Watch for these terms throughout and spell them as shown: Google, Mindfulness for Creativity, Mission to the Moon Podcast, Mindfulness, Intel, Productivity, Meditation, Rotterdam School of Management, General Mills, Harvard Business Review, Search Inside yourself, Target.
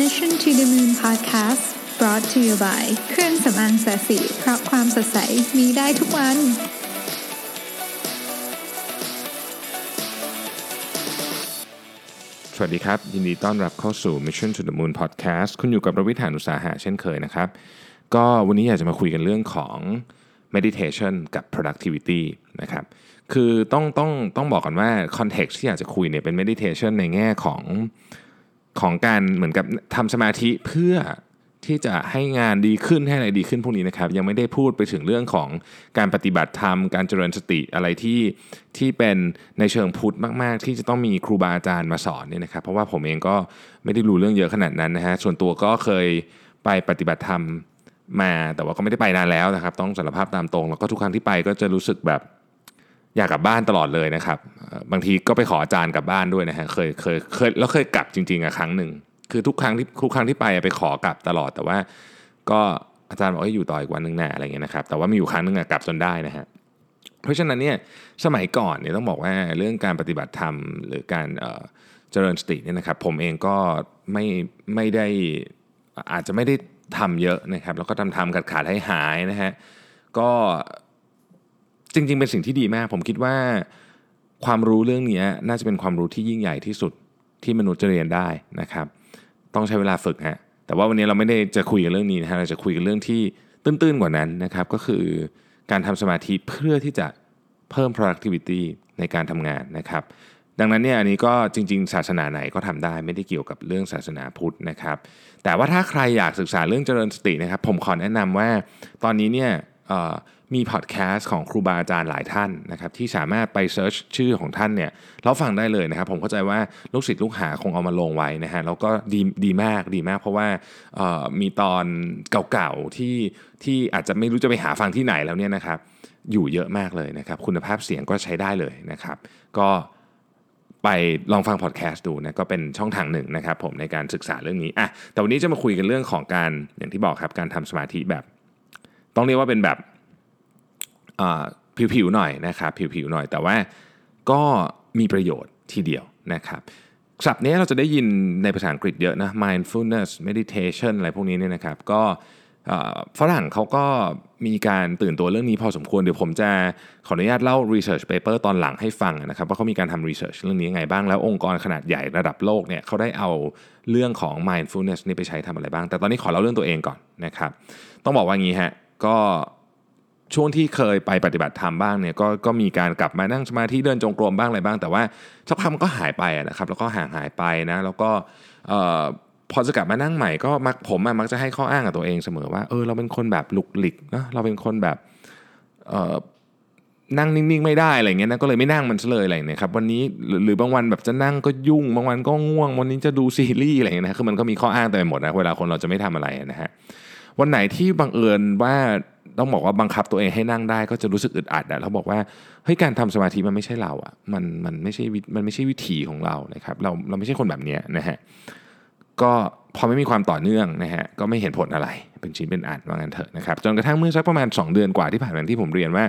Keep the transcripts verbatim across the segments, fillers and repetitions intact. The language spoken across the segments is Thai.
Mission to the Moon Podcast brought to you by เครื่องสำอางแสสีเพราะความสดใสมีได้ทุกวันสวัสดีครับยินดีต้อนรับเข้าสู่ Mission to the Moon Podcast คุณอยู่กับรวิธานอุตสาหะเช่นเคยนะครับก็วันนี้อยากจะมาคุยกันเรื่องของ Meditation กับ Productivity นะครับคือต้องต้องต้องบอกก่อนว่าคอนเท็กซ์ที่อยากจะคุยเนี่ยเป็น Meditation ในแง่ของของการเหมือนกับทำสมาธิเพื่อที่จะให้งานดีขึ้นให้อะไรดีขึ้นพวกนี้นะครับยังไม่ได้พูดไปถึงเรื่องของการปฏิบัติธรรมการเจริญสติอะไรที่ที่เป็นในเชิงพุทธมากๆที่จะต้องมีครูบาอาจารย์มาสอนเนี่ยนะครับเพราะว่าผมเองก็ไม่ได้รู้เรื่องเยอะขนาดนั้นนะฮะส่วนตัวก็เคยไปปฏิบัติธรรมมาแต่ว่าก็ไม่ได้ไปนานแล้วนะครับต้องสารภาพตามตรงแล้วก็ทุกครั้งที่ไปก็จะรู้สึกแบบอยากกลับบ้านตลอดเลยนะครับบางทีก็ไปขออาจารย์กลับบ้านด้วยนะฮะเคยเคยเคยแล้วเคยกลับจริงๆอ่ะครั้งหนึ่งคือทุกครั้งที่ทุกครั้งที่ไปไปขอกลับตลอดแต่ว่าก็อาจารย์บอกให้อยู่ต่ออีกวันนึงนะอะไรเงี้ยนะครับแต่ว่ามีอยู่ครั้งนึงอ่ะกลับจนได้นะฮะเพราะฉะนั้นเนี่ยสมัยก่อนเนี่ยต้องบอกว่าเรื่องการปฏิบัติธรรมหรือการเอ่อเจริญสติเนี่ยนะครับผมเองก็ไม่ไม่ได้อาจจะไม่ได้ทำเยอะนะครับแล้วก็ทำทำขาดขาดให้หายนะฮะก็จริงๆเป็นสิ่งที่ดีมากผมคิดว่าความรู้เรื่องนี้น่าจะเป็นความรู้ที่ยิ่งใหญ่ที่สุดที่มนุษย์จะเรียนได้นะครับต้องใช้เวลาฝึกฮะแต่ว่าวันนี้เราไม่ได้จะคุยกันเรื่องนี้นะฮะเราจะคุยกันเรื่องที่ตื้นๆกว่านั้นนะครับก็คือการทำสมาธิเพื่อที่จะเพิ่ม productivity ในการทำงานนะครับดังนั้นเนี่ยอันนี้ก็จริงๆศาสนาไหนก็ทำได้ไม่ได้เกี่ยวกับเรื่องศาสนาพุทธนะครับแต่ว่าถ้าใครอยากศึกษาเรื่องเจริญสตินะครับผมขอแนะนำว่าตอนนี้เนี่ยมีพอดแคสต์ของครูบาอาจารย์หลายท่านนะครับที่สามารถไปเสิร์ชชื่อของท่านเนี่ยแล้วฟังได้เลยนะครับผมเข้าใจว่าลูกศิษย์ลูกหาคงเอามาลงไว้นะฮะแล้วก็ดีดีมากดีมากเพราะว่ามีตอนเก่าๆที่ที่อาจจะไม่รู้จะไปหาฟังที่ไหนแล้วเนี่ยนะครับอยู่เยอะมากเลยนะครับคุณภาพเสียงก็ใช้ได้เลยนะครับก็ไปลองฟังพอดแคสต์ดูนะก็เป็นช่องทางหนึ่งนะครับผมในการศึกษาเรื่องนี้อ่ะแต่วันนี้จะมาคุยกันเรื่องของการอย่างที่บอกครับการทำสมาธิแบบต้องเรียกว่าเป็นแบบผิวๆหน่อยนะครับผิวๆหน่อยแต่ว่าก็มีประโยชน์ทีเดียวนะครับศัพท์นี้เราจะได้ยินในภาษาอังกฤษเยอะนะ mindfulness meditation อะไรพวกนี้เนี่ยนะครับก็ฝรั่งเขาก็มีการตื่นตัวเรื่องนี้พอสมควรเดี๋ยวผมจะขออนุญาตเล่า research paper ตอนหลังให้ฟังนะครับว่าเขามีการทำ research เรื่องนี้ยังไงบ้างแล้วองค์กรขนาดใหญ่ระดับโลกเนี่ยเขาได้เอาเรื่องของ mindfulness นี่ไปใช้ทำอะไรบ้างแต่ตอนนี้ขอเล่าเรื่องตัวเองก่อนนะครับต้องบอกว่างี้ฮะก็ช่วงที่เคยไปปฏิบัติธรรมบ้างเนี่ย ก, ก็มีการกลับมานั่งสมาธิเดินจงกรมบ้างอะไรบ้างแต่ว่าสักพักมันก็หายไปนะครับแล้วก็ห่างหายไปนะแล้วก็พอจะกลับมานั่งใหม่ก็มักผมมักจะให้ข้ออ้างกับตัวเองเสมอว่าเออเราเป็นคนแบบลุกหลิกนะเราเป็นคนแบบนั่งนิ่งๆไม่ได้อะไรเงี้ยนะก็เลยไม่นั่งมันซะเลยอะไรเนี่ยครับวันนี้หรือบางวันแบบจะนั่งก็ยุ่งบางวันก็ง่วงวันนี้จะดูซีรีส์อะไรเงี้ยนะคือมันก็มีข้ออ้างเต็มไปหมดนะเวลาคนเราจะไม่ทำอะไรนะฮะวันไหนที่บังเอิญว่าต้องบอกว่าบังคับตัวเองให้นั่งได้ก็จะรู้สึกอึดอัดนะเขาบอกว่าเฮ้ยการทำสมาธิมันไม่ใช่เราอ่ะมันมันไม่ใช่มันไม่ใช่วิถีของเรานะครับเราเราไม่ใช่คนแบบนี้นะฮะก็พอไม่มีความต่อเนื่องนะฮะก็ไม่เห็นผลอะไรเป็นชิ้นเป็นอันว่างั้นเถอะนะครับจนกระทั่งเมื่อสักประมาณสองเดือนกว่าที่ผ่านมาที่ผมเรียนว่า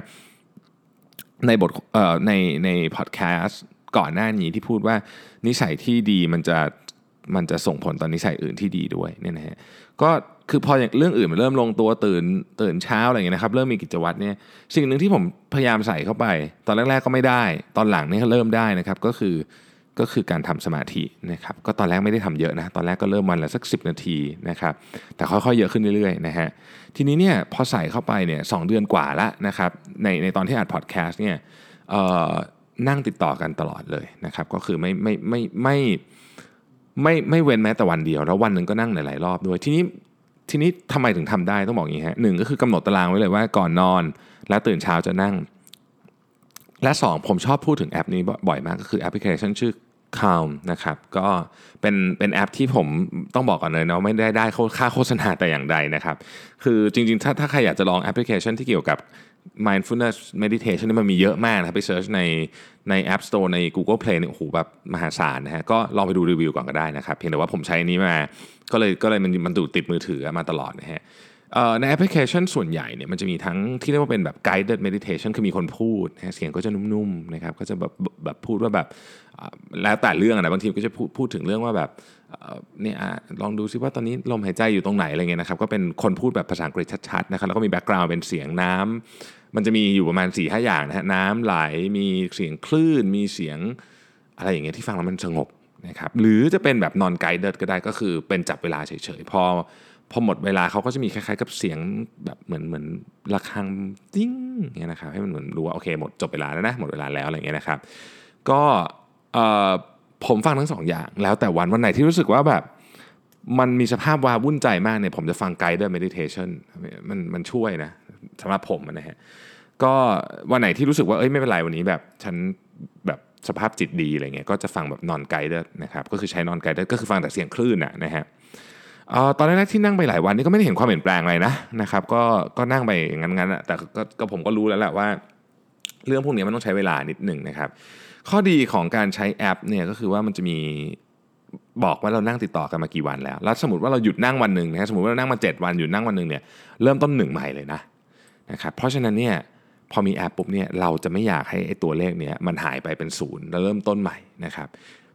ในบทเอ่อในในพอดแคสต์ก่อนหน้านี้ที่พูดว่านิสัยที่ดีมันจะมันจะส่งผลต่อนิสัยอื่นที่ดีด้วยเนี่ยนะฮะก็คือพออย่างเรื่องอื่นมันเริ่มลงตัวตื่นตื่นเช้าอะไรอย่างเงี้ยนะครับเริ่มมีกิจวัตรเนี่ยสิ่งหนึ่งที่ผมพยายามใส่เข้าไปตอนแรกๆก็ไม่ได้ตอนหลังนี่ก็เริ่มได้นะครับก็คือก็คือการทำสมาธินะครับก็ตอนแรกไม่ได้ทำเยอะนะตอนแรกก็เริ่มวันละสักสิบนาทีนะครับแต่ค่อยๆเยอะขึ้นเรื่อยๆนะฮะทีนี้เนี่ยพอใส่เข้าไปเนี่ยสองเดือนกว่าละนะครับในในตอนที่อัดพอดแคสต์เนี่ยเอ่อนั่งติดต่อกันตลอดเลยนะครับก็คือไม่ไม่ไม่ไม่ไม่ไม่เว้นแม้แต่วันเดียวแล้ววันนึงก็นั่งหลายๆรอบด้วยทีนี้ทีนี้ทำไมถึงทำได้ต้องบอกอย่างนี้ฮะหนึ่งก็คือกำหนดตารางไว้เลยว่าก่อนนอนและตื่นเช้าจะนั่งและสองผมชอบพูดถึงแอปนี้บ่อยมากก็คือแอปพลิเคชันชื่อ Calm นะครับก็เป็นเป็นแอปที่ผมต้องบอกก่อนเลยนะไม่ได้ได้ค่าโฆษณาแต่อย่างใดนะครับคือจริงๆถ้าถ้าใครอยากจะลองแอปพลิเคชันที่เกี่ยวกับ mindfulness meditation นี่มันมีเยอะมากนะครับไปเสิร์ชในใน App Store ใน Google Play เนี่ยโอ้โหแบบมหาศาลนะฮะก็ลองไปดูรีวิวก่อนก็ได้นะครับเพียงแต่ว่าผมใช้อันนี้มาก็เลยก็เลยมันมันดูดติดมือถือมาตลอดนะฮะ ในแอปพลิเคชันส่วนใหญ่เนี่ยมันจะมีทั้งที่เรียกว่าเป็นแบบ guided meditation คือมีคนพูดนะเสียงก็จะนุ่มๆนะครับก็จะแบบแบบพูดว่าแบบแล้วแต่เรื่องนะบางทีก็จะพูดพูดถึงเรื่องว่าแบบเนี่ยลองดูซิว่าตอนนี้ลมหายใจอยู่ตรงไหนอะไรเงี้ยนะครับก็เป็นคนพูดแบบภาษาอังกฤษชัดๆนะครับแล้วก็มี background เป็นเสียงน้ำมันจะมีอยู่ประมาณ สี่ห้า อย่างนะฮะน้ำไหลมีเสียงคลื่นมีเสียงอะไรอย่างเงี้ยที่ฟังแล้วมันสงบนะครับหรือจะเป็นแบบ non guided ก็ได้ก็คือเป็นจับเวลาเฉยๆพอพอหมดเวลาเขาก็จะมีคล้ายๆกับเสียงแบบเหมือนเหมือนระฆังติ้งเงี้ยนะครับให้มันเหมือนรู้ว่าโอเคหมดจบเวลาแล้วนะหมดเวลาแล้วอะไรเงี้ยนะครับก็ผมฟังทั้งสองอย่างแล้วแต่วันวันไหนที่รู้สึกว่าแบบมันมีสภาพวาวุ่นใจมากเนี่ยผมจะฟัง guided meditation มันมันช่วยนะสำหรับผมนะฮะก็วันไหนที่รู้สึกว่าเอ้ยไม่เป็นไรวันนี้แบบฉันแบบสภาพจิตดีอะไรเงี้ยก็จะฟังแบบ non guided นะครับก็คือใช้ non guided ก็คือฟังแต่เสียงคลื่นนะนะฮะเอ่อตอนแรกๆที่นั่งไปหลายวันนี่ก็ไม่ได้เห็นความเปลี่ยนแปลงอะไรนะนะครับก็ก็นั่งไปอย่างงั้นๆอ่ะแต่ก็ก็ผมก็รู้แล้วแหละว่าเรื่องพวกนี้มันต้องใช้เวลานิดนึงนะครับข้อดีของการใช้แอปเนี่ยก็คือว่ามันจะมีบอกว่าเรานั่งติดต่อกันมากี่วันแล้วแล้วสมมุติว่าเราหยุดนั่งวันนึงนะสมมุติว่าเรานั่งมาเจ็ดวันหยุดนั่งวันนึงเนี่ยเริ่มต้นหนึ่งใหม่เลยนะนะครับเพราะฉะนั้นเนี่ยพอมีแอปปุ๊บเนี่ยเราจะไม่อยากให้ไอ้ตัวเลขเนี้ยมันหายไปเป็นศูนย์แล้วเริ่มต้นใหม่นะครับ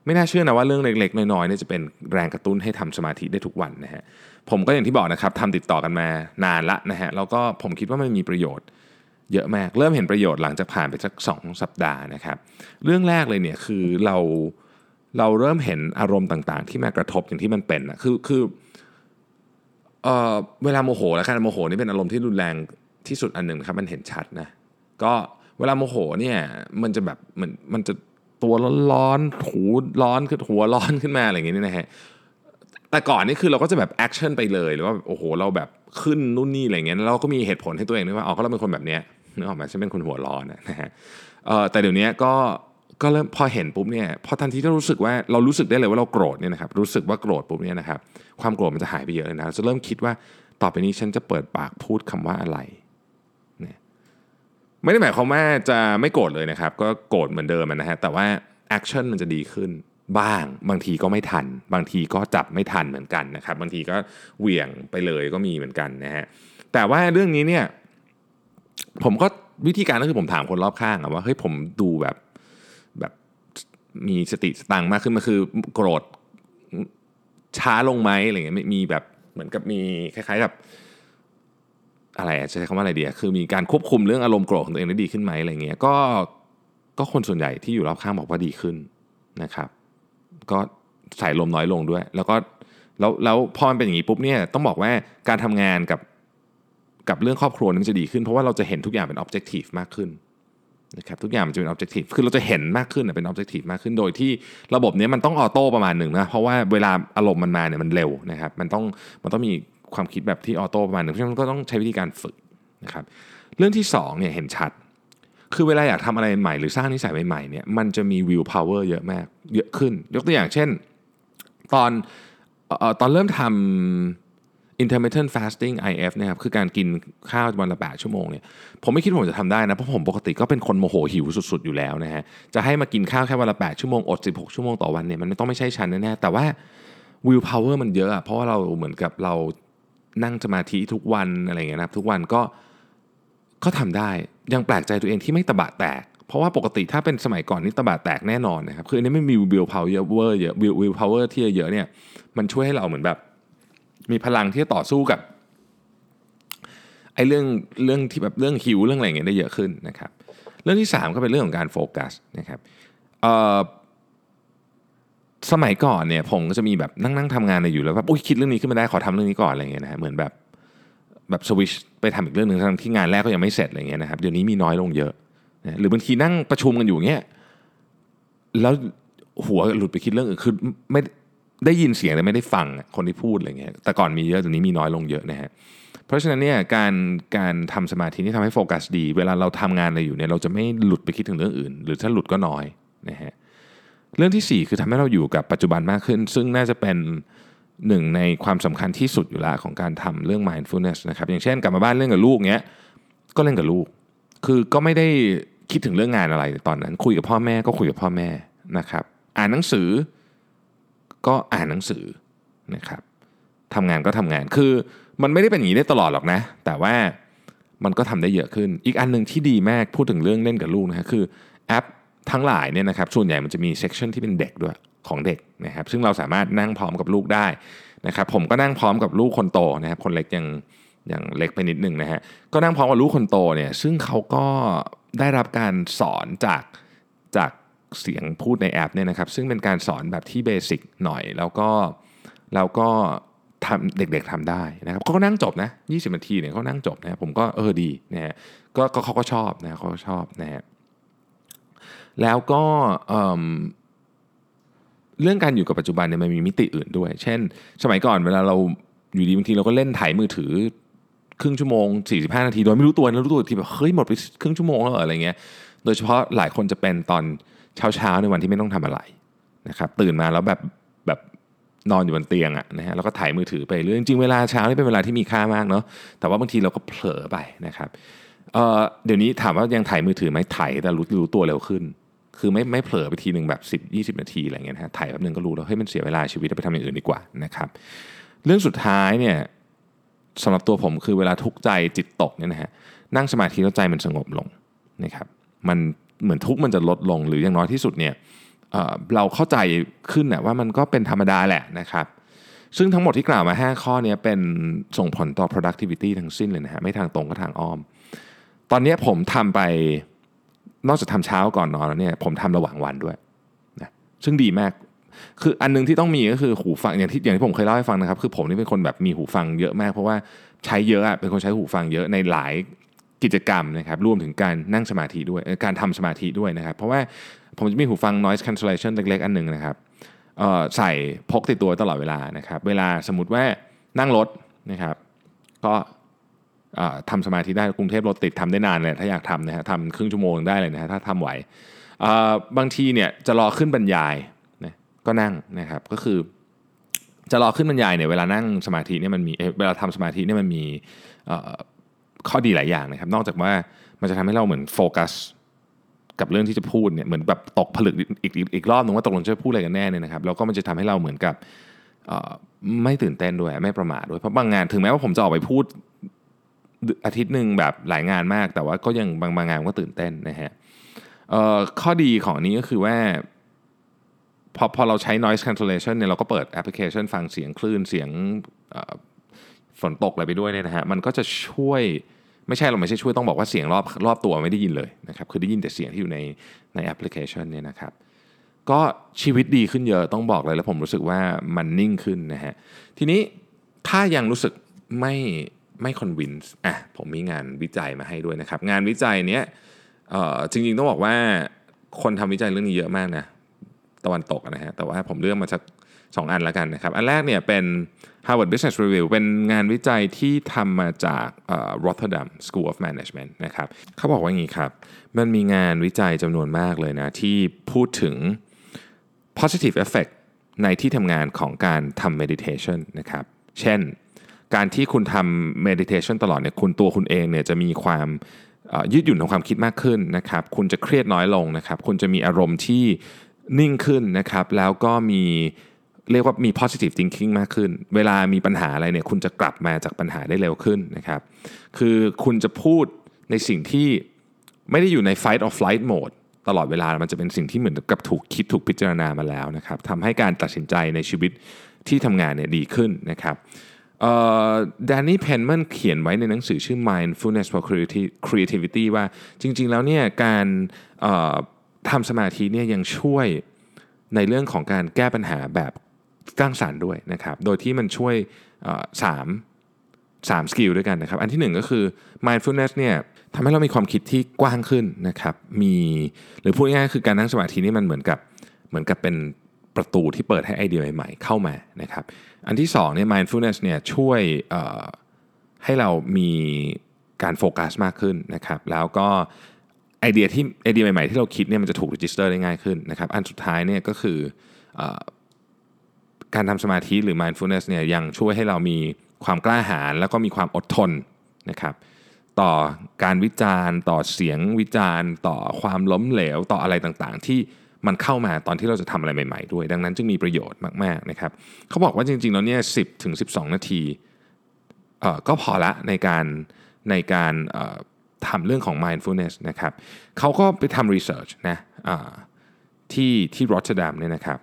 ไม่น่าเชื่อนะว่าเรื่องเล็กๆน้อยๆเนี่ยจะเป็นแรงกระตุ้นให้ทำสมาธิได้ทุกวันนะฮะผมก็อย่างที่บอกนะครับทำติดต่อกันมานานละนะฮะแล้วก็ผมคิดว่ามันมีประโยชน์เยอะมากเริ่มเห็นประโยชน์หลังจากผ่านไปสักสองสัปดาห์นะครับเรื่องแรกเลยเนี่ยคือเราเราเริ่มเห็นอารมณ์ต่างๆที่มากระทบอย่างที่มันเป็นนะคือคือเอ่อเวลาโมโหแล้วกันโมโหนี่เป็นอารมณ์ที่รุนแรงที่สุดอันนึงครับมันเห็นชัดนะก็เวลาโมโหเนี่ยมันจะแบบมันมันจะตัวร้อนๆหูร้อนคือหัวร้อนขึ้นมาอะไรอย่างเงี้ยนะฮะแต่ก่อนนี่คือเราก็จะแบบแอคชั่นไปเลยหรือว่าโอ้โหเราแบบขึ้นนู่นนี่อะไรเงี้ยเราก็มีเหตุผลให้ตัวเองด้วยว่าอ๋อก็เราเป็นคนแบบเนี้ยนึกออกไหมฉันเป็นคนหัวร้อนนะฮะเอ่อแต่เดี๋ยวนี้ก็ก็เริ่มพอเห็นปุ๊บเนี่ยพอทันทีที่รู้สึกว่าเรารู้สึกได้เลยว่าเราโกรธเนี่ยนะครับรู้สึกว่าโกรธปุ๊บเนี่ยนะครับความโกรธมันจะหายไปเยอะเลยนะเราจะเริ่มคิดว่าต่อไปนี้ฉันจะเปิดปากพูดคำว่าอะไรไม่ได้หมายความว่าจะไม่โกรธเลยนะครับก็โกรธเหมือนเดิมนะฮะแต่ว่าแอคชั่นมันจะดีขึ้นบ้างบางทีก็ไม่ทันบางทีก็จับไม่ทันเหมือนกันนะครับบางทีก็เหวี่ยงไปเลยก็มีเหมือนกันนะฮะแต่ว่าเรื่องนี้เนี่ยผมก็วิธีการก็คือผมถามคนรอบข้างว่าเฮ้ยผมดูแบบแบบมีสติสตังมากขึ้นมันคือโกรธช้าลงไหมอะไรเงี้ยมีแบบเหมือนกับมีคล้ายๆกับอะไรใช้คำว่าอะไรดีคือมีการควบคุมเรื่องอารมณ์โกรธของตัวเองได้ดีขึ้นไหมอะไรเงี้ยก็ก็คนส่วนใหญ่ที่อยู่รอบข้างบอกว่าดีขึ้นนะครับก็ใส่ลมน้อยลงด้วยแล้วก็แล้วแล้วพอมันเป็นอย่างนี้ปุ๊บเนี่ยต้องบอกว่าการทำงานกับกับเรื่องครอบครัวมันจะดีขึ้นเพราะว่าเราจะเห็นทุกอย่างเป็น objective มากขึ้นนะครับทุกอย่างมันจะเป็น objective คือเราจะเห็นมากขึ้นเป็น objective มากขึ้นโดยที่ระบบนี้มันต้องออโต้ประมาณหนึ่งนะเพราะว่าเวลาอารมณ์มันมาเนี่ยมันเร็วนะครับมันต้องมันต้องมีความคิดแบบที่ออโต้ประมาณหนึ่งเพราะฉะนั้นก็ต้องใช้วิธีการฝึกนะครับเรื่องที่สองเนี่ยเห็นชัดคือเวลาอยากทำอะไรใหม่หรือสร้างนิสัยใหม่ๆเนี่ยมันจะมีวิวพาวเวอร์เยอะมากเยอะขึ้นยกตัวอย่างเช่นตอนเอ่อตอนเริ่มทำ intermittent fasting ไอ เอฟ นะครับคือการกินข้าววันละแปดชั่วโมงเนี่ยผมไม่คิดว่าผมจะทำได้นะเพราะผมปกติก็เป็นคนโมโหหิวสุดๆอยู่แล้วนะฮะจะให้มากินข้าวแค่วันละแปดชั่วโมงอดสิบหกชั่วโมงต่อวันเนี่ยมันต้องไม่ใช่ฉันแน่ๆแต่ว่าวิวพาวเวอร์มันเยอะเพราะว่าเราเหมือนกับเรานั่งสมาธิทุกวันอะไรอย่างเงี้ยนะครับทุกวันก็ก็ทำได้ยังแปลกใจตัวเองที่ไม่ตะบะแตกเพราะว่าปกติถ้าเป็นสมัยก่อนนี่ตะบะแตกแน่นอนนะครับคืออันนี้ไม่มีวิวพาวเวอร์เยอะวิวพาวเวอร์ที่เยอะเนี่ยมันช่วยให้เราเหมือนแบบมีพลังที่จะต่อสู้กับไอ้เรื่องเรื่องที่แบบเรื่องหิวเรื่องอะไรอย่างเงี้ยได้เยอะขึ้นนะครับเรื่องที่สามก็เป็นเรื่องของการโฟกัสนะครับเอ่อสมัยก่อนเนี่ยผมก็จะมีแบบนั่งๆทำงานอยู่แล้วแบบโอ๊ยคิดเรื่องนี้ขึ้นมาได้ขอทำเรื่องนี้ก่อนอะไรเงี้ยนะฮะเหมือนแบบแบบสวิชไปทำอีกเรื่องนึงทั้งที่งานแรกก็ยังไม่เสร็จอะไรเงี้ยนะครับเดี๋ยวนี้มีน้อยลงเยอะนะหรือบางทีนั่งประชุมกันอยู่เงี้ยแล้วหัวหลุดไปคิดเรื่องอื่นคือไม่ได้ยินเสียงแต่ไม่ได้ฟังคนที่พูดอะไรเงี้ยแต่ก่อนมีเยอะเดี๋ยวนี้มีน้อยลงเยอะนะฮะเพราะฉะนั้นเนี่ยการการทำสมาธินี่ทำให้โฟกัสดีเวลาเราทำงานอะไรอยู่เนี่ยเราจะไม่หลุดไปคิดถึงเรื่องอื่นหรือถ้าหลุดก็น้อยนะฮะเรื่องที่สี่คือทำให้เราอยู่กับปัจจุบันมากขึ้นซึ่งน่าจะเป็นหนึ่งในความสำคัญที่สุดอยู่แล้วของการทำเรื่อง mindfulness นะครับอย่างเช่นกลับมาบ้านเรื่องกับลูกเงี้ยก็เล่นกับลูกคือก็ไม่ได้คิดถึงเรื่องงานอะไรตอนนั้นคุยกับพ่อแม่ก็คุยกับพ่อแม่นะครับอ่านหนังสือก็อ่านหนังสือนะครับทำงานก็ทำงานคือ มันไม่ได้เป็นอย่างนี้ได้ตลอดหรอกนะแต่ว่ามันก็ทำได้เยอะขึ้นอีกอันนึงที่ดีมากพูดถึงเรื่องเล่นกับลูกนะฮะคือแอปทั้งหลายเนี่ยนะครับส่วนใหญ่มันจะมีเซกชันที่เป็นเด็กด้วยของเด็กนะครับซึ่งเราสามารถนั่งพร้อมกับลูกได้นะครับผมก็นั่งพร้อมกับลูกคนโตนะครับคนเล็กยังยังเล็กไปนิดนึงนะฮะก็นั่งพร้อมกับลูกคนโตเนี่ยซึ่งเขาก็ได้รับการสอนจากจากเสียงพูดในแอปเนี่ยนะครับซึ่งเป็นการสอนแบบที่เบสิกหน่อยแล้วก็แล้วก็ทำเด็กๆทำได้นะครับเขาก็นั่งจบนะยี่สิบนาทีเนี่ยเขานั่งจบนะผมก็เออดีนะฮะก็เขาก็ชอบนะเขาก็ชอบนะฮะแล้วก็เอ่อเรื่องการอยู่กับปัจจุบันเนี่ยมันมีมิติอื่นด้วยเช่นสมัยก่อนเวลาเราอยู่ดีบางทีเราก็เล่นถ่ายมือถือครึ่งชั่วโมงสี่สิบห้านาทีโดยไม่รู้ตัวนะรู้ตัวทีแบบเฮ้ยหมดไปครึ่งชั่วโมงแล้วอะไรเงี้ยโดยเฉพาะหลายคนจะเป็นตอนเช้าๆในวันที่ไม่ต้องทำอะไรนะครับตื่นมาแล้วแบบแบบนอนอยู่บนเตียงอะนะฮะแล้วก็ถ่ายมือถือไปเรื่อยจริงๆเวลาเช้านี่เป็นเวลาที่มีค่ามากเนาะแต่ว่าบางทีเราก็เผลอไปนะครับเอ่อเดี๋ยวนี้ถามว่ายังถ่ายมือถือไหมถ่ายแต่รู้รู้ตัวเร็วขึ้นคือไม่ไม่เผลอไปทีนึงแบบสิบ ยี่สิบนาทีอะไรเงี้ยฮะถ่ายแป๊บนึงก็รู้แล้วเฮ้ยมันเสียเวลาชีวิตไปทำอย่างอื่นดีกว่านะครับเรื่องสุดท้ายเนี่ยสำหรับตัวผมคือเวลาทุกข์ใจจิตตกเนี่ยนะฮะนั่งสมาธิแล้วใจมันสงบลงนะครับมันเหมือนทุกข์มันจะลดลงหรืออย่างน้อยที่สุดเนี่ย เอ่อ เราเข้าใจขึ้นนะว่ามันก็เป็นธรรมดาแหละนะครับซึ่งทั้งหมดที่กล่าวมาห้าข้อนี้เป็นส่งผลต่อ productivity ทั้งสิ้นเลยนะฮะไม่ทางตรงก็ทางอ้อมตอนนี้ผมทำไปนอกจากทำเช้าก่อนนอนแล้วเนี่ยผมทำระหว่างวันด้วยนะซึ่งดีมากคืออันนึงที่ต้องมีก็คือหูฟังอย่างที่อย่างที่ผมเคยเล่าให้ฟังนะครับคือผมนี่เป็นคนแบบมีหูฟังเยอะมากเพราะว่าใช้เยอะเป็นคนใช้หูฟังเยอะในหลายกิจกรรมนะครับรวมถึงการนั่งสมาธิด้วยการทำสมาธิด้วยนะครับเพราะว่าผมจะมีหูฟัง noise cancellation เล็กๆอันนึงนะครับเอ่อใส่พกติดตัวตลอดเวลานะครับเวลาสมมุติว่านั่งรถนะครับก็เอ่อทำสมาธิได้กรุงเทพรถติดทำได้นานเลยถ้าอยากทำนะฮะทำครึ่งชั่วโมงได้เลยนะฮะถ้าทำไหวเอ่อบางทีเนี่ยจะรอขึ้นบรรยายก็นั่งนะครับก็คือจะรอขึ้นบรรยายเนี่ยเวลานั่งสมาธิเนี่ยมันมีเวลาทำสมาธิเนี่ยมันมีข้อดีหลายอย่างนะครับนอกจากว่ามันจะทำให้เราเหมือนโฟกัสกับเรื่องที่จะพูดเนี่ยเหมือนแบบตกผลึกอีกอีกรอบนึงว่าตกลงจะพูดอะไรกันแน่เนี่ยนะครับแล้วก็มันจะทำให้เราเหมือนกับไม่ตื่นเต้นด้วยไม่ประมาทด้วยเพราะบางงานถึงแม้ว่าผมจะออกไปพูดอาทิตย์นึงแบบหลายงานมากแต่ว่าก็ยังบางบางงานก็ตื่นเต้นนะฮะข้อดีของนี้ก็คือว่าพอพอเราใช้ noise cancellation เนี่ยเราก็เปิดแอปพลิเคชันฟังเสียงคลื่นเสียงฝนตกอะไรไปด้วยเนี่ยนะฮะมันก็จะช่วยไม่ใช่เราไม่ใช่ช่วยต้องบอกว่าเสียงรอบรอบตัวไม่ได้ยินเลยนะครับคือได้ยินแต่เสียงที่อยู่ในในแอปพลิเคชันเนี่ยนะครับก็ชีวิตดีขึ้นเยอะต้องบอกเลยแล้วผมรู้สึกว่ามันนิ่งขึ้นนะฮะทีนี้ถ้ายังรู้สึกไม่ไม่ convince อ่ะผมมีงานวิจัยมาให้ด้วยนะครับงานวิจัยเนี้ยจริงๆต้องบอกว่าคนทำวิจัยเรื่องนี้เยอะมากนะตะวันตกนะฮะแต่ว่าผมเลือกมาสักสองอันละกันนะครับอันแรกเนี่ยเป็น Harvard Business Review เป็นงานวิจัยที่ทำมาจากเอ่อ Rotterdam School of Management นะครับเขาบอกว่าอย่างนี้ครับมันมีงานวิจัยจำนวนมากเลยนะที่พูดถึง positive effect ในที่ทำงานของการทำ meditation นะครับเช่นการที่คุณทำ meditation ตลอดเนี่ยคุณตัวคุณเองเนี่ยจะมีความยืดหยุ่นของความคิดมากขึ้นนะครับคุณจะเครียดน้อยลงนะครับคุณจะมีอารมณ์ที่นิ่งขึ้นนะครับแล้วก็มีเรียกว่ามี positive thinking มากขึ้นเวลามีปัญหาอะไรเนี่ยคุณจะกลับมาจากปัญหาได้เร็วขึ้นนะครับคือคุณจะพูดในสิ่งที่ไม่ได้อยู่ใน fight or flight mode ตลอดเวลามันจะเป็นสิ่งที่เหมือนกับถูกคิดถูกพิจารณามาแล้วนะครับทำให้การตัดสินใจในชีวิตที่ทำงานเนี่ยดีขึ้นนะครับแดนนี่เพนแมนเขียนไว้ในหนังสือชื่อ Mindfulness for Creativity ว่าจริงๆแล้วเนี่ยการทำสมาธิเนี่ยยังช่วยในเรื่องของการแก้ปัญหาแบบสร้างสรรค์ด้วยนะครับโดยที่มันช่วยสามสามสกิลด้วยกันนะครับอันที่หนึ่งก็คือ mindfulness เนี่ยทำให้เรามีความคิดที่กว้างขึ้นนะครับมีหรือพูดง่ายๆคือการนั่งสมาธินี่มันเหมือนกับเหมือนกับเป็นประตูที่เปิดให้ไอเดียใหม่ๆเข้ามานะครับอันที่สองเนี่ย mindfulness เนี่ยช่วยให้เรามีการโฟกัสมากขึ้นนะครับแล้วก็ไอเดียที่ไอเดียใหม่ๆที่เราคิดเนี่ยมันจะถูกรีจิสเตอร์ได้ง่ายขึ้นนะครับอันสุดท้ายเนี่ยก็คือเอ่อการทำสมาธิหรือ mindfulness เนี่ยยังช่วยให้เรามีความกล้าหาญแล้วก็มีความอดทนนะครับต่อการวิจารณ์ต่อเสียงวิจารณ์ต่อความล้มเหลวต่ออะไรต่างๆที่มันเข้ามาตอนที่เราจะทำอะไรใหม่ๆด้วยดังนั้นจึงมีประโยชน์มากๆนะครับเขาบอกว่าจริงๆแล้วเนี่ยสิบถึงสิบสองนาที ก็พอละในการในการทำเรื่องของ mindfulness นะครับเขาก็ไปทำ research นะที่ที่ Rotterdam เนี่ยนะครับ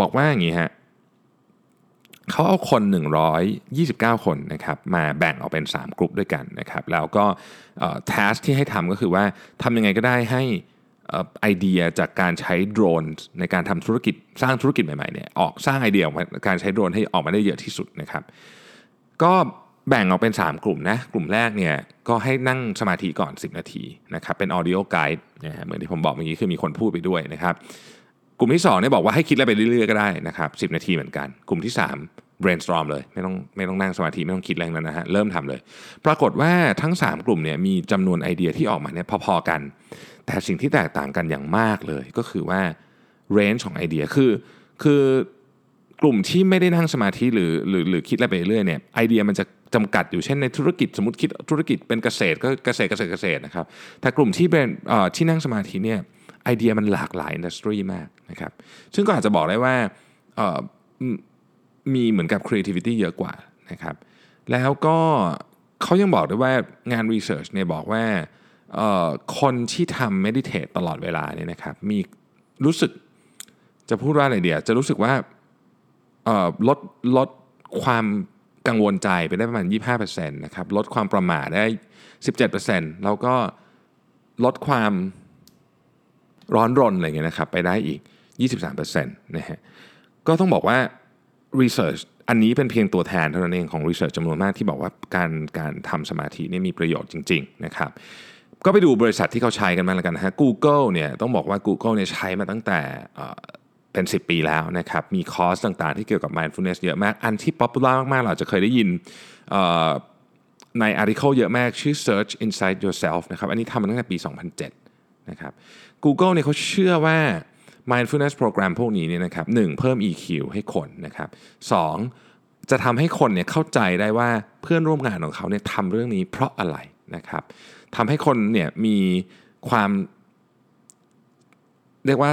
บอกว่าอย่างนี้ฮะเขาเอาคนหนึ่งร้อยยี่สิบเก้าคนนะครับมาแบ่งออกเป็นสามกลุ่มด้วยกันนะครับแล้วก็เอ่อ task ที่ให้ทำก็คือว่าทำยังไงก็ได้ให้ไอเดียจากการใช้โดรนในการทำธุรกิจสร้างธุรกิจใหม่ๆเนี่ยออกสร้างไอเดียการใช้โดรนให้ออกมาได้เยอะที่สุดนะครับก็แบ่งออกเป็นสามกลุ่มนะกลุ่มแรกเนี่ยก็ให้นั่งสมาธิก่อนสิบนาทีนะครับเป็น audio guide นะฮะเหมือนที่ผมบอกเมื่อกี้คือมีคนพูดไปด้วยนะครับกลุ่มที่สองเนี่ยบอกว่าให้คิดอะไรไปเรื่อยๆก็ได้นะครับสิบนาทีเหมือนกันกลุ่มที่สาม brainstorm เลยไม่ต้องไม่ต้องนั่งสมาธิไม่ต้องคิดอะไรทั้งนั้นนะฮะเริ่มทำเลยปรากฏว่าทั้งสามกลุ่มเนี่ยมีจำนวนไอเดียที่ออกมาเนี่ยพอๆกันแต่สิ่งที่แตกต่างกันอย่างมากเลยก็คือว่า range ของไอเดียคือคือกลุ่มที่ไม่ได้นั่งสมาธิหรือหรือหรือคิดอะไรไปเรื่อยเนี่ยไอเดียมันจะจำกัดอยู่เช่นในธุรกิจสมมุติคิดธุรกิจเป็นเกษตรก็เกษตรเกษตรเกษตรนะครับแต่กลุ่มที่เป็นเอ่อที่นั่งสมาธิเนี่ยไอเดียมันหลากหลายอินดัสทรีมากนะครับซึ่งก็อาจจะบอกได้ว่าเอ่อมีเหมือนกับ creativity เยอะกว่านะครับแล้วก็เขายังบอกด้วยว่างาน research เนี่ยบอกว่าเอ่อคนที่ทำ meditate ตลอดเวลาเนี่ยนะครับมีรู้สึกจะพูดว่าอะไรเดียวจะรู้สึกว่าเอ่อลดลดความกังวลใจไปได้ประมาณ ยี่สิบห้าเปอร์เซ็นต์ นะครับลดความประหม่าได้ สิบเจ็ดเปอร์เซ็นต์ แล้วก็ลดความร้อนรนอะไรเงี้ยนะครับไปได้อีก ยี่สิบสามเปอร์เซ็นต์ นะฮะก็ต้องบอกว่า research อันนี้เป็นเพียงตัวแทนเท่านั้นเองของ research จำนวนมากที่บอกว่าการการทำสมาธินี่มีประโยชน์จริงๆนะครับก็ไปดูบริษัทที่เขาใช้กันมาแล้วกันนะฮะ Google เนี่ยต้องบอกว่า Google เนี่ยใช้มาตั้งแต่เป็นสิบปีแล้วนะครับมีคอร์สต่างๆที่เกี่ยวกับ mindfulness เยอะมากอันที่ popular มากๆเราจะเคยได้ยินใน article เยอะมากชื่อ Search Inside yourself นะครับอันนี้ทำมาตั้งแต่ปี สองพันเจ็ดนะครับ Google เนี่ยเขาเชื่อว่า mindfulness program พวกนี้เนี่ยนะครับหนึ่งเพิ่ม อี คิว ให้คนนะครับสองจะทำให้คนเนี่ยเข้าใจได้ว่าเพื่อนร่วมงานของเขาเนี่ยทำเรื่องนี้เพราะอะไรนะครับทำให้คนเนี่ยมีความเรียกว่า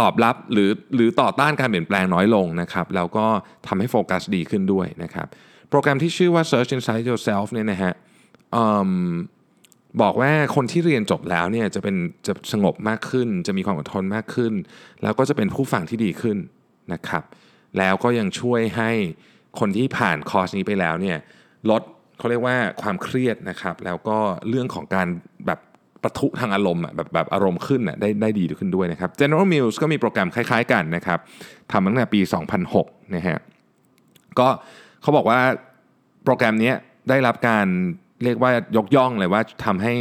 ตอบรับหรือหรือต่อต้านการเปลี่ยนแปลงน้อยลงนะครับแล้วก็ทำให้โฟกัสดีขึ้นด้วยนะครับโปรแกรมที่ชื่อว่า Search Inside Yourself เนี่ยนะฮะบอกว่าคนที่เรียนจบแล้วเนี่ยจะเป็นจะสงบมากขึ้นจะมีความอดทนมากขึ้นแล้วก็จะเป็นผู้ฟังที่ดีขึ้นนะครับแล้วก็ยังช่วยให้คนที่ผ่านคอร์สนี้ไปแล้วเนี่ยลดเขาเรียกว่าความเครียดนะครับแล้วก็เรื่องของการแบบประทุทางอารมณ์แบบแบบอารมณ์ขึ้นได้ได้ดีขึ้นด้วยนะครับ General Mills ก็มีโปรแกรมคล้ายๆกันนะครับทำมาตั้งแต่ปี สองพันหกนะฮะก็เขาบอกว่าโปรแกรมนี้ได้รับการเรียกว่ายกย่องเลยว่าทำให้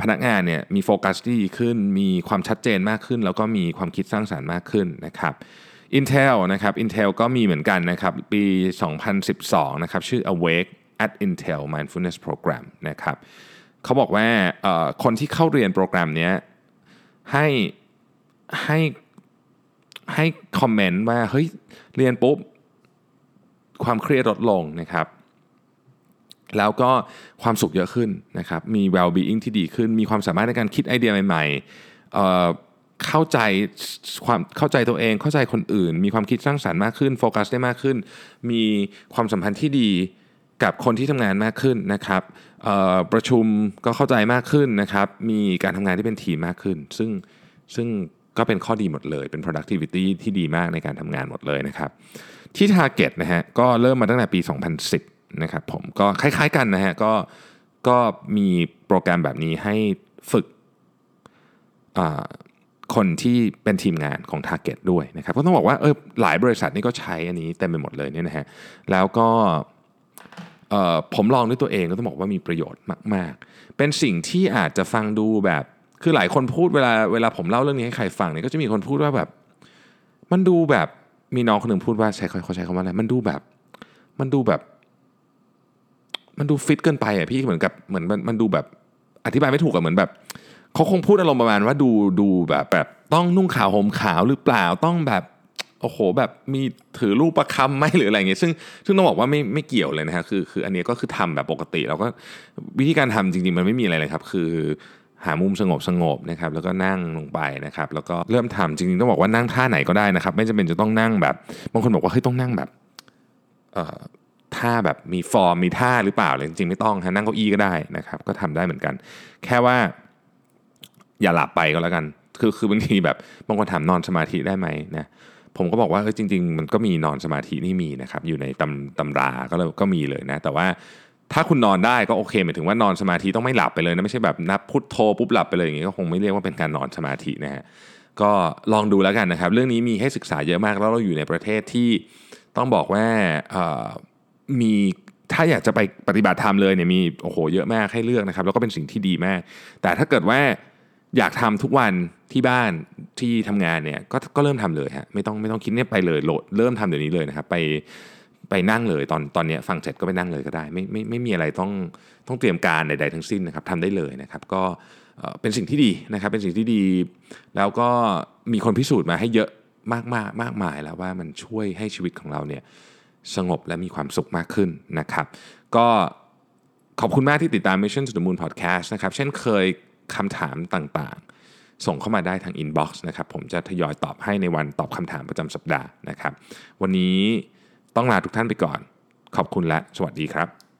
พนักงานเนี่ยมีโฟกัสที่ดีขึ้นมีความชัดเจนมากขึ้นแล้วก็มีความคิดสร้างสรรค์มากขึ้นนะครับ Intel นะครับ Intel ก็มีเหมือนกันนะครับปี สองพันสิบสองนะครับชื่อ Awake at Intel Mindfulness Program นะครับเขาบอกว่าคนที่เข้าเรียนโปรแกรมนี้ให้ให้ให้คอมเมนต์ว่าเฮ้ยเรียนปุ๊บความเครียดลดลงนะครับแล้วก็ความสุขเยอะขึ้นนะครับมี well-being ที่ดีขึ้นมีความสามารถในการคิดไอเดียใหม่ๆเข้าใจความเข้าใจตัวเองเข้าใจคนอื่นมีความคิดสร้างสรรค์มากขึ้นโฟกัสได้มากขึ้นมีความสัมพันธ์ที่ดีกับคนที่ทำงานมากขึ้นนะครับประชุมก็เข้าใจมากขึ้นนะครับมีการทำงานที่เป็นทีมมากขึ้นซึ่งซึ่งก็เป็นข้อดีหมดเลยเป็น productivity ที่ดีมากในการทำงานหมดเลยนะครับที่ Target นะฮะก็เริ่มมาตั้งแต่ปี สองพันสิบนะครับผมก็คล้ายๆกันนะฮะก็ก็มีโปรแกรมแบบนี้ให้ฝึกคนที่เป็นทีมงานของ Target ด้วยนะครับก็ต้องบอกว่าเออหลายบริษัทนี่ก็ใช้อันนี้เต็มไปหมดเลยเนี่ยนะฮะแล้วก็ผมลองด้วยตัวเองก็ต้องบอกว่ามีประโยชน์มากๆเป็นสิ่งที่อาจจะฟังดูแบบคือหลายคนพูดเวลาเวลาผมเล่าเรื่องนี้ให้ใครฟังเนี่ยก็จะมีคนพูดว่าแบบมันดูแบบมีน้องคนหนึ่งพูดว่าใช้เขาใช้คำว่าอะไรมันดูแบบมันดูแบบมันดูฟิตเกินไปอ่ะพี่เหมือนกับเหมือนมันมันดูแบบอธิบายไม่ถูกอ่ะเหมือนแบบเขาคงพูดอารมณ์ประมาณว่าดูดูแบบแบบต้องนุ่งขาวห่มขาวหรือเปล่าต้องแบบโอ้โหแบบมีถือรูปประคำไหมหรืออะไรเงี้ยซึ่งซึ่งต้องบอกว่าไม่ไม่เกี่ยวเลยนะฮะคือคืออันนี้ก็คือทำแบบปกติแล้วก็วิธีการทำจริงๆมันไม่มีอะไรเลยครับคือหามุมสงบสงบนะครับแล้วก็นั่งลงไปนะครับแล้วก็เริ่มทำจริงๆต้องบอกว่านั่งท่าไหนก็ได้นะครับไม่จำเป็นจะต้องนั่งแบบบางคนบอกว่าเฮ้ยต้องนั่งแบบเอ่อ ท่าแบบมีฟอร์มมีท่าหรือเปล่าเลยจริงๆไม่ต้องฮะนั่งเก้าอี้ก็ได้นะครับก็ทำได้เหมือนกันแค่ว่าอย่าหลับไปก็แล้วกันคือคือบางทีแบบบางคนถามนอนสมาธิได้ไหมนะผมก็บอกว่าเออจริงๆมันก็มีนอนสมาธินี่มีนะครับอยู่ในตำตำราก็เลยก็มีเลยนะแต่ว่าถ้าคุณนอนได้ก็โอเคหมายถึงว่านอนสมาธิต้องไม่หลับไปเลยนะไม่ใช่แบบนับพุทโธปุ๊บหลับไปเลยอย่างงี้ก็คงไม่เรียกว่าเป็นการนอนสมาธินะฮะก็ลองดูแล้วกันนะครับเรื่องนี้มีให้ศึกษาเยอะมากแล้วเราอยู่ในประเทศที่ต้องบอกว่าเอ่อมีถ้าอยากจะไปปฏิบัติธรรมเลยเนี่ยมีโอ้โหเยอะมากให้เลือกนะครับแล้วก็เป็นสิ่งที่ดีมากแต่ถ้าเกิดว่าอยากทำทุกวันที่บ้านที่ทำงานเนี่ยก็ก็เริ่มทำเลยฮะไม่ต้องไม่ต้องคิดเนี่ยไปเลยโหลดเริ่มทำเดี๋ยวนี้เลยนะครับไปไปนั่งเลยตอนตอนนี้ฟังเสร็จก็ไปนั่งเลยก็ได้ไม่ไม่ไม่มีอะไรต้องต้องเตรียมการใดๆทั้งสิ้นนะครับทำได้เลยนะครับก็เป็นสิ่งที่ดีนะครับเป็นสิ่งที่ดีแล้วก็มีคนพิสูจน์มาให้เยอะมากมากมากมายแล้วว่ามันช่วยให้ชีวิตของเราเนี่ยสงบและมีความสุขมากขึ้นนะครับก็ขอบคุณมากที่ติดตาม Mission to the Moon Podcast นะครับเช่นเคยคำถามต่างๆส่งเข้ามาได้ทาง inbox นะครับผมจะทยอยตอบให้ในวันตอบคำถามประจำสัปดาห์นะครับวันนี้ต้องลาทุกท่านไปก่อนขอบคุณและสวัสดีครับ